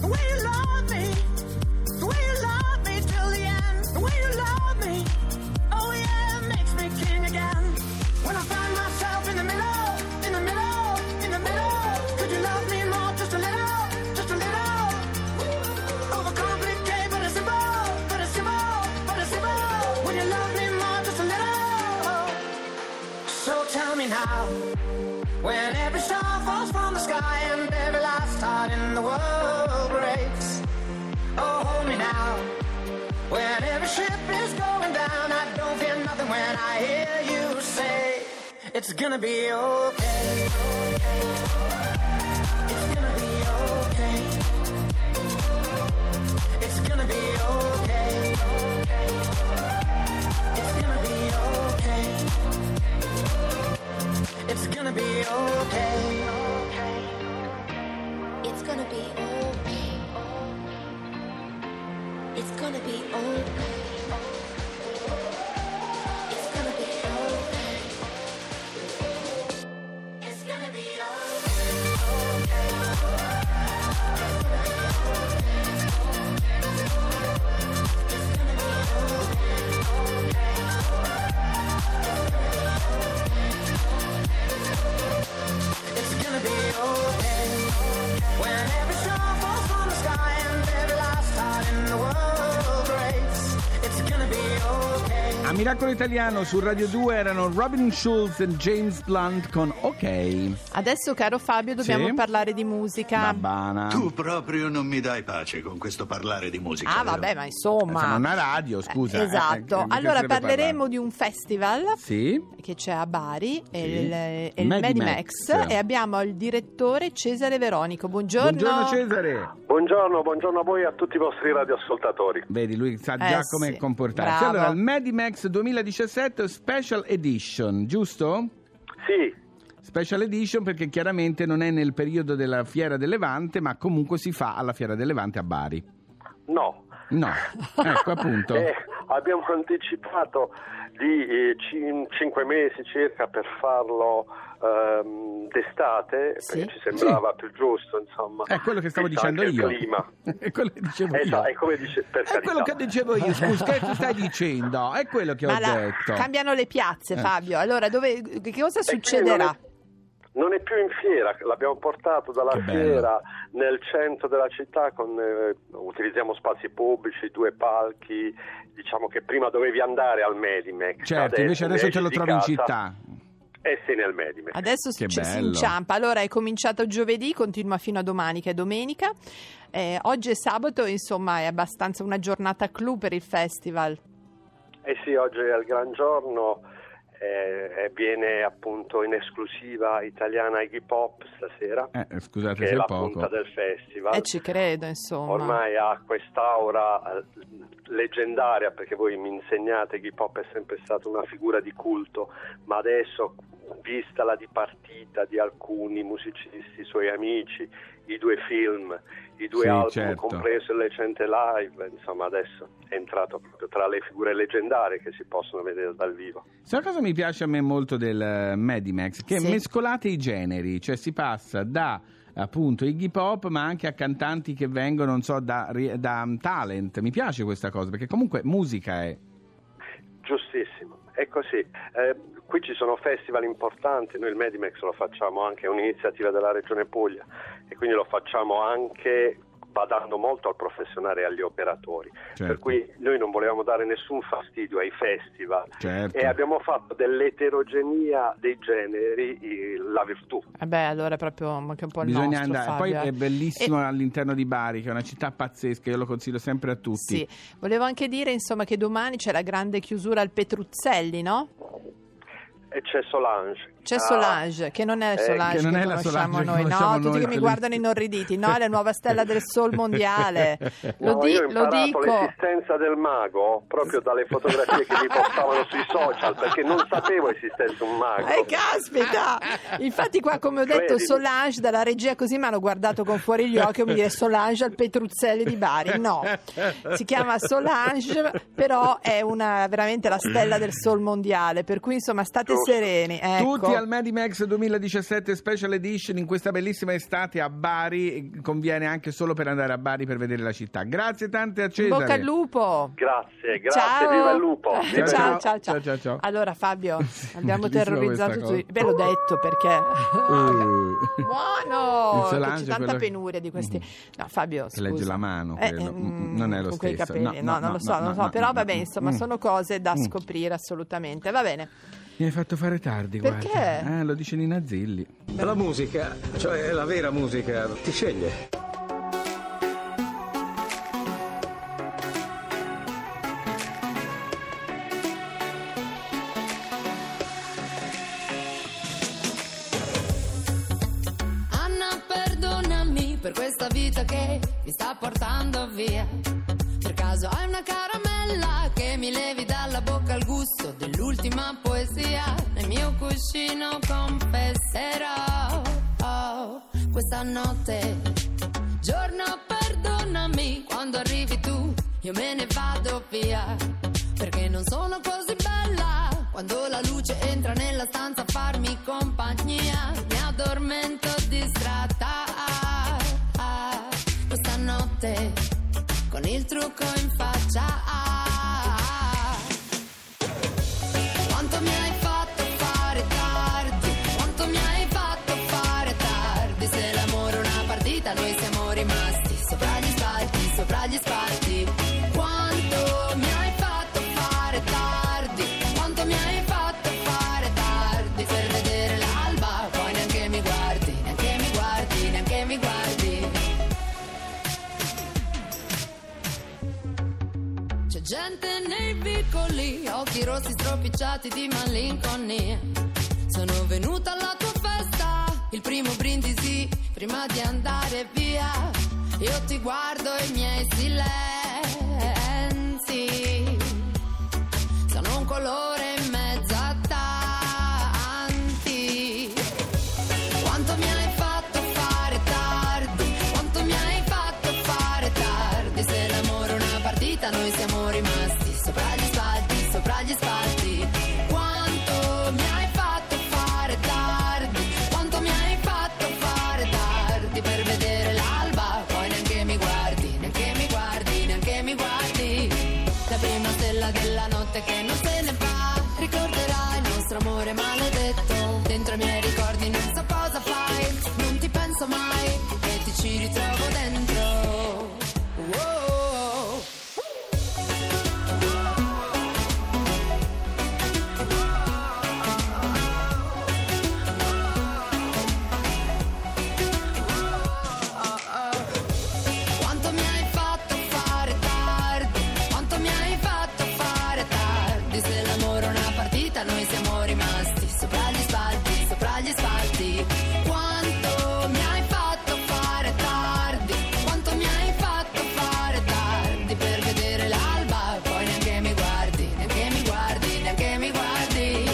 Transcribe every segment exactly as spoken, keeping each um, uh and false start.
The way you love me. The way you love me till the end. The way you love me. Oh yeah, it makes me king again. When I find myself in the middle, in the middle, in the middle, could you love me more? Just a little, just a little. Overcomplicate, but it's simple, but it's simple, but it's simple. Will you love me more? Just a little. So tell me now, when every star falls from the sky and every last star in the world breaks. Oh, hold me now, when every ship is going down, I don't feel nothing when I hear you say. It's gonna be okay. Okay, okay. It's gonna be okay. It's gonna be okay. Okay. It's gonna be okay. It's gonna be okay. Okay. It's gonna be okay. It's gonna be okay. A Miracolo Italiano su Radio due erano Robin Schulz e James Blunt con OK. Adesso, caro Fabio, dobbiamo sì? parlare di musica. Babbana. Tu proprio non mi dai pace con questo parlare di musica. Ah, vero? Vabbè, ma insomma, siamo una radio, scusa. Eh, esatto. Eh, allora parleremo parlare. di un festival sì? che c'è a Bari, sì. il, il Medimex, e abbiamo il direttore Cesare Veronico. Buongiorno. Buongiorno Cesare. Buongiorno, buongiorno a voi e a tutti i vostri radioascoltatori. Vedi, lui sa già eh, come sì. comportarsi. Bravo. Allora, il Medimex duemiladiciassette Special Edition, giusto? Sì. Special Edition perché chiaramente non è nel periodo della Fiera del Levante, ma comunque si fa alla Fiera del Levante a Bari. No. No, ecco appunto. Eh, abbiamo anticipato di eh, cin- cinque mesi circa per farlo ehm, d'estate, sì. perché ci sembrava sì. più giusto, insomma. È quello che stavo dicendo io. È quello che dicevo eh, io. No, è, come dice, per è quello che dicevo io, scusa, che tu stai dicendo? È quello che Ma ho la... detto. Cambiano le piazze, Fabio. Allora, dove che cosa e succederà? Non è più in fiera, l'abbiamo portato dalla fiera nel centro della città, con, eh, utilizziamo spazi pubblici, due palchi, diciamo che prima dovevi andare al Medimex. Certo, adesso, invece adesso te lo trovi in città. Eh sì, nel Medimex. Adesso che ci bello. si inciampa. Allora è cominciato giovedì, continua fino a domani che è domenica. Eh, oggi è sabato, insomma è abbastanza una giornata clou per il festival. Eh sì, oggi è il gran giorno. Eh, viene appunto in esclusiva italiana Iggy Pop stasera, eh, scusate che se è la poco. punta del festival. E eh, ci credo, insomma. Ormai ha quest'aura leggendaria, perché voi mi insegnate Iggy Pop è sempre stata una figura di culto, ma adesso vista la dipartita di alcuni musicisti suoi amici, i due film, i due sì, album, certo. compreso il recente live, insomma adesso è entrato proprio tra le figure leggendarie che si possono vedere dal vivo. Sai cosa mi piace a me molto del Medimex? Che sì. mescolate i generi, cioè si passa da appunto Iggy Pop ma anche a cantanti che vengono non so da, da talent. Mi piace questa cosa perché comunque musica è giustissimo, è così. Eh, qui ci sono festival importanti, noi il Medimex lo facciamo anche, è un'iniziativa della Regione Puglia e quindi lo facciamo anche badando molto al professionale e agli operatori, certo. per cui noi non volevamo dare nessun fastidio ai festival certo. e abbiamo fatto dell'eterogenea dei generi la virtù. Eh beh, allora è proprio anche un po' il bisogna nostro, andare. Fabio. Poi è bellissimo e... all'interno di Bari, che è una città pazzesca, io lo consiglio sempre a tutti. Sì, volevo anche dire insomma che domani c'è la grande chiusura al Petruzzelli, no? E c'è Solange. C'è Solange, ah, che non è Solange eh, che, non che è conosciamo Solange, noi, conosciamo no? Tutti noi che mi guardano inorriditi, no? È la nuova stella del sol mondiale. Lo, no, di, io ho lo dico. L'esistenza del mago proprio dalle fotografie che mi portavano sui social, perché non sapevo esistesse un mago. Eh, caspita! Infatti qua, come ho detto, Credimi. Solange dalla regia così mi hanno guardato con fuori gli occhi, mi dire Solange al Petruzzelli di Bari. No, si chiama Solange, però è una veramente la stella del sol mondiale, per cui insomma state Giusto. sereni, ecco. Tutti al Medimex duemiladiciassette Special Edition in questa bellissima estate a Bari, conviene anche solo per andare a Bari per vedere la città. Grazie tante a Cesare. Bocca al lupo. Grazie, grazie, ciao. Viva il lupo. Viva ciao, ciao, ciao, ciao, ciao, ciao. Allora Fabio, sì, abbiamo terrorizzato tutti. Ve l'ho detto perché. Uh. Buono, c'è tanta penuria che... di questi. No, Fabio, scusa. Legge la mano, eh, mm, non è lo con stesso. Quei capelli. No, no, no, no, non lo so, no, non lo so, no, però no, vabbè, no, insomma, no. sono cose da mm. scoprire assolutamente. Va bene. Mi hai fatto fare tardi, Perché? guarda. Eh, lo dice Nina Zilli. La musica, cioè la vera musica, ti sceglie. Anna, perdonami per questa vita che mi sta portando via. Per caso hai una caramella che mi levi dalla bocca al gusto dell'ultima poesia. Nel mio cuscino confesserò oh, questa notte. Giorno perdonami quando arrivi tu, io me ne vado via. Perché non sono così bella quando la luce entra nella stanza a farmi compagnia. Mi addormento distratta ah, ah, questa notte con il trucco in faccia ah, ah, ah. Quanto mi hai fatto fare tardi, quanto mi hai fatto fare tardi. Se l'amore è una partita noi siamo rimasti sopra gli spalti, sopra gli spalti. Quanto mi hai fatto fare tardi, quanto mi hai fatto fare tardi. Per vedere l'alba poi neanche mi guardi, neanche mi guardi, neanche mi guardi. Gente nei vicoli, occhi rossi stropicciati di malinconia. Sono venuta alla tua festa, il primo brindisi prima di andare via. Io ti guardo e i miei silenzi sono un colore in mezzo a tanti. Quanto mi hai fatto fare tardi, quanto mi hai fatto fare tardi. Se l'amore è una partita noi siamo rimasti sopra gli spalti, sopra gli spalti. Quanto mi hai fatto fare tardi, quanto mi hai fatto fare tardi. Per vedere l'alba poi neanche mi guardi, neanche mi guardi, neanche mi guardi. La prima stella della notte che non se ne va ricorderà il nostro amore maledetto. Dentro i miei ricordi non so cosa fai, non ti penso mai e ti ci ritrovo dentro. Wow. Noi siamo rimasti sopra gli spalti, sopra gli spalti. Quanto mi hai fatto fare tardi, quanto mi hai fatto fare tardi. Per vedere l'alba poi neanche mi guardi, neanche mi guardi, neanche mi guardi.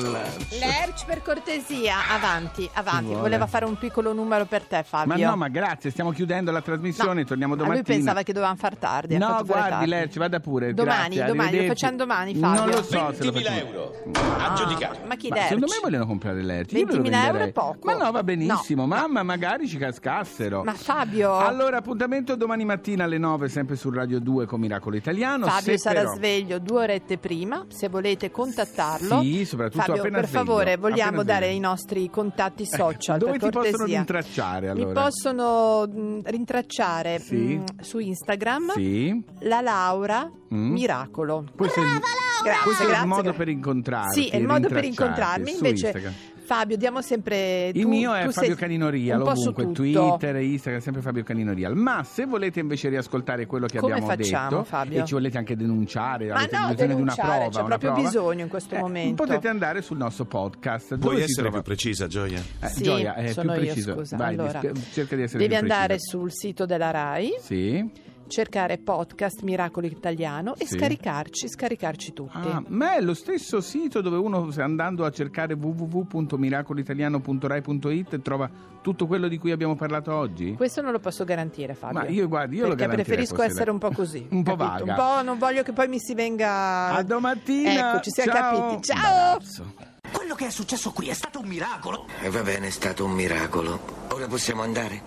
dal Lerch. Lerch, per cortesia, avanti, avanti. Voleva fare un piccolo numero per te, Fabio. Ma no, ma grazie, stiamo chiudendo la trasmissione, no. Torniamo domani. Ma lui pensava che dovevamo far tardi. No, fatto guardi tardi. Lerch, vada pure. Domani, grazie, domani, lo facciamo domani, Fabio. Non lo so, ventimila euro a giudicare. Ma chi, ma Lerch? Secondo me vogliono comprare Lerch. ventimila euro è poco. Ma no, va benissimo, no. Mamma, magari ci cascassero. Ma Fabio... Allora, appuntamento domani mattina alle nove, sempre su Radio due con Miracolo Italiano. Fabio se sarà però... sveglio due orette prima, se volete contattarlo. Sì, soprattutto Fabio, appena per sveglio, favore, vogliamo dare sveglio. I nostri contatti social. Dove per ti cortesia. Possono rintracciare allora? Mi possono mh, rintracciare sì. mh, su Instagram sì. la Laura mm. Miracolo. Questo Brava, è, Laura! Questo grazie, è il modo grazie. Per incontrarti. Sì, è il modo per incontrarmi. Invece Instagram. Fabio, diamo sempre... Tu, il mio è Fabio Canino Real, ovunque, Twitter, Instagram, sempre Fabio Canino Real. Ma se volete invece riascoltare quello che Come abbiamo facciamo, detto Fabio? E ci volete anche denunciare, ma avete no, bisogno di una prova, c'è una proprio prova, bisogno in questo eh, momento. Potete andare sul nostro podcast. Puoi dove essere più precisa, Gioia? Eh, sì, Gioia, è sono più preciso. Io, scusa. Vai, allora, cerca di essere devi più andare precisa. Sul sito della Rai. Sì. Cercare podcast Miracolo Italiano e sì. scaricarci, scaricarci tutti. Ah, ma è lo stesso sito dove uno, andando a cercare w w w punto miracolo italiano punto rai punto it, trova tutto quello di cui abbiamo parlato oggi? Questo non lo posso garantire, Fabio. Ma io, guardi, io lo garantirei. Perché preferisco essere un po' così, un po' vaga. Un po' non voglio che poi mi si venga... A domattina! Ecco, ci siamo Ciao. Capiti. Ciao! Quello che è successo qui è stato un miracolo. E eh, va bene, è stato un miracolo. Ora possiamo andare?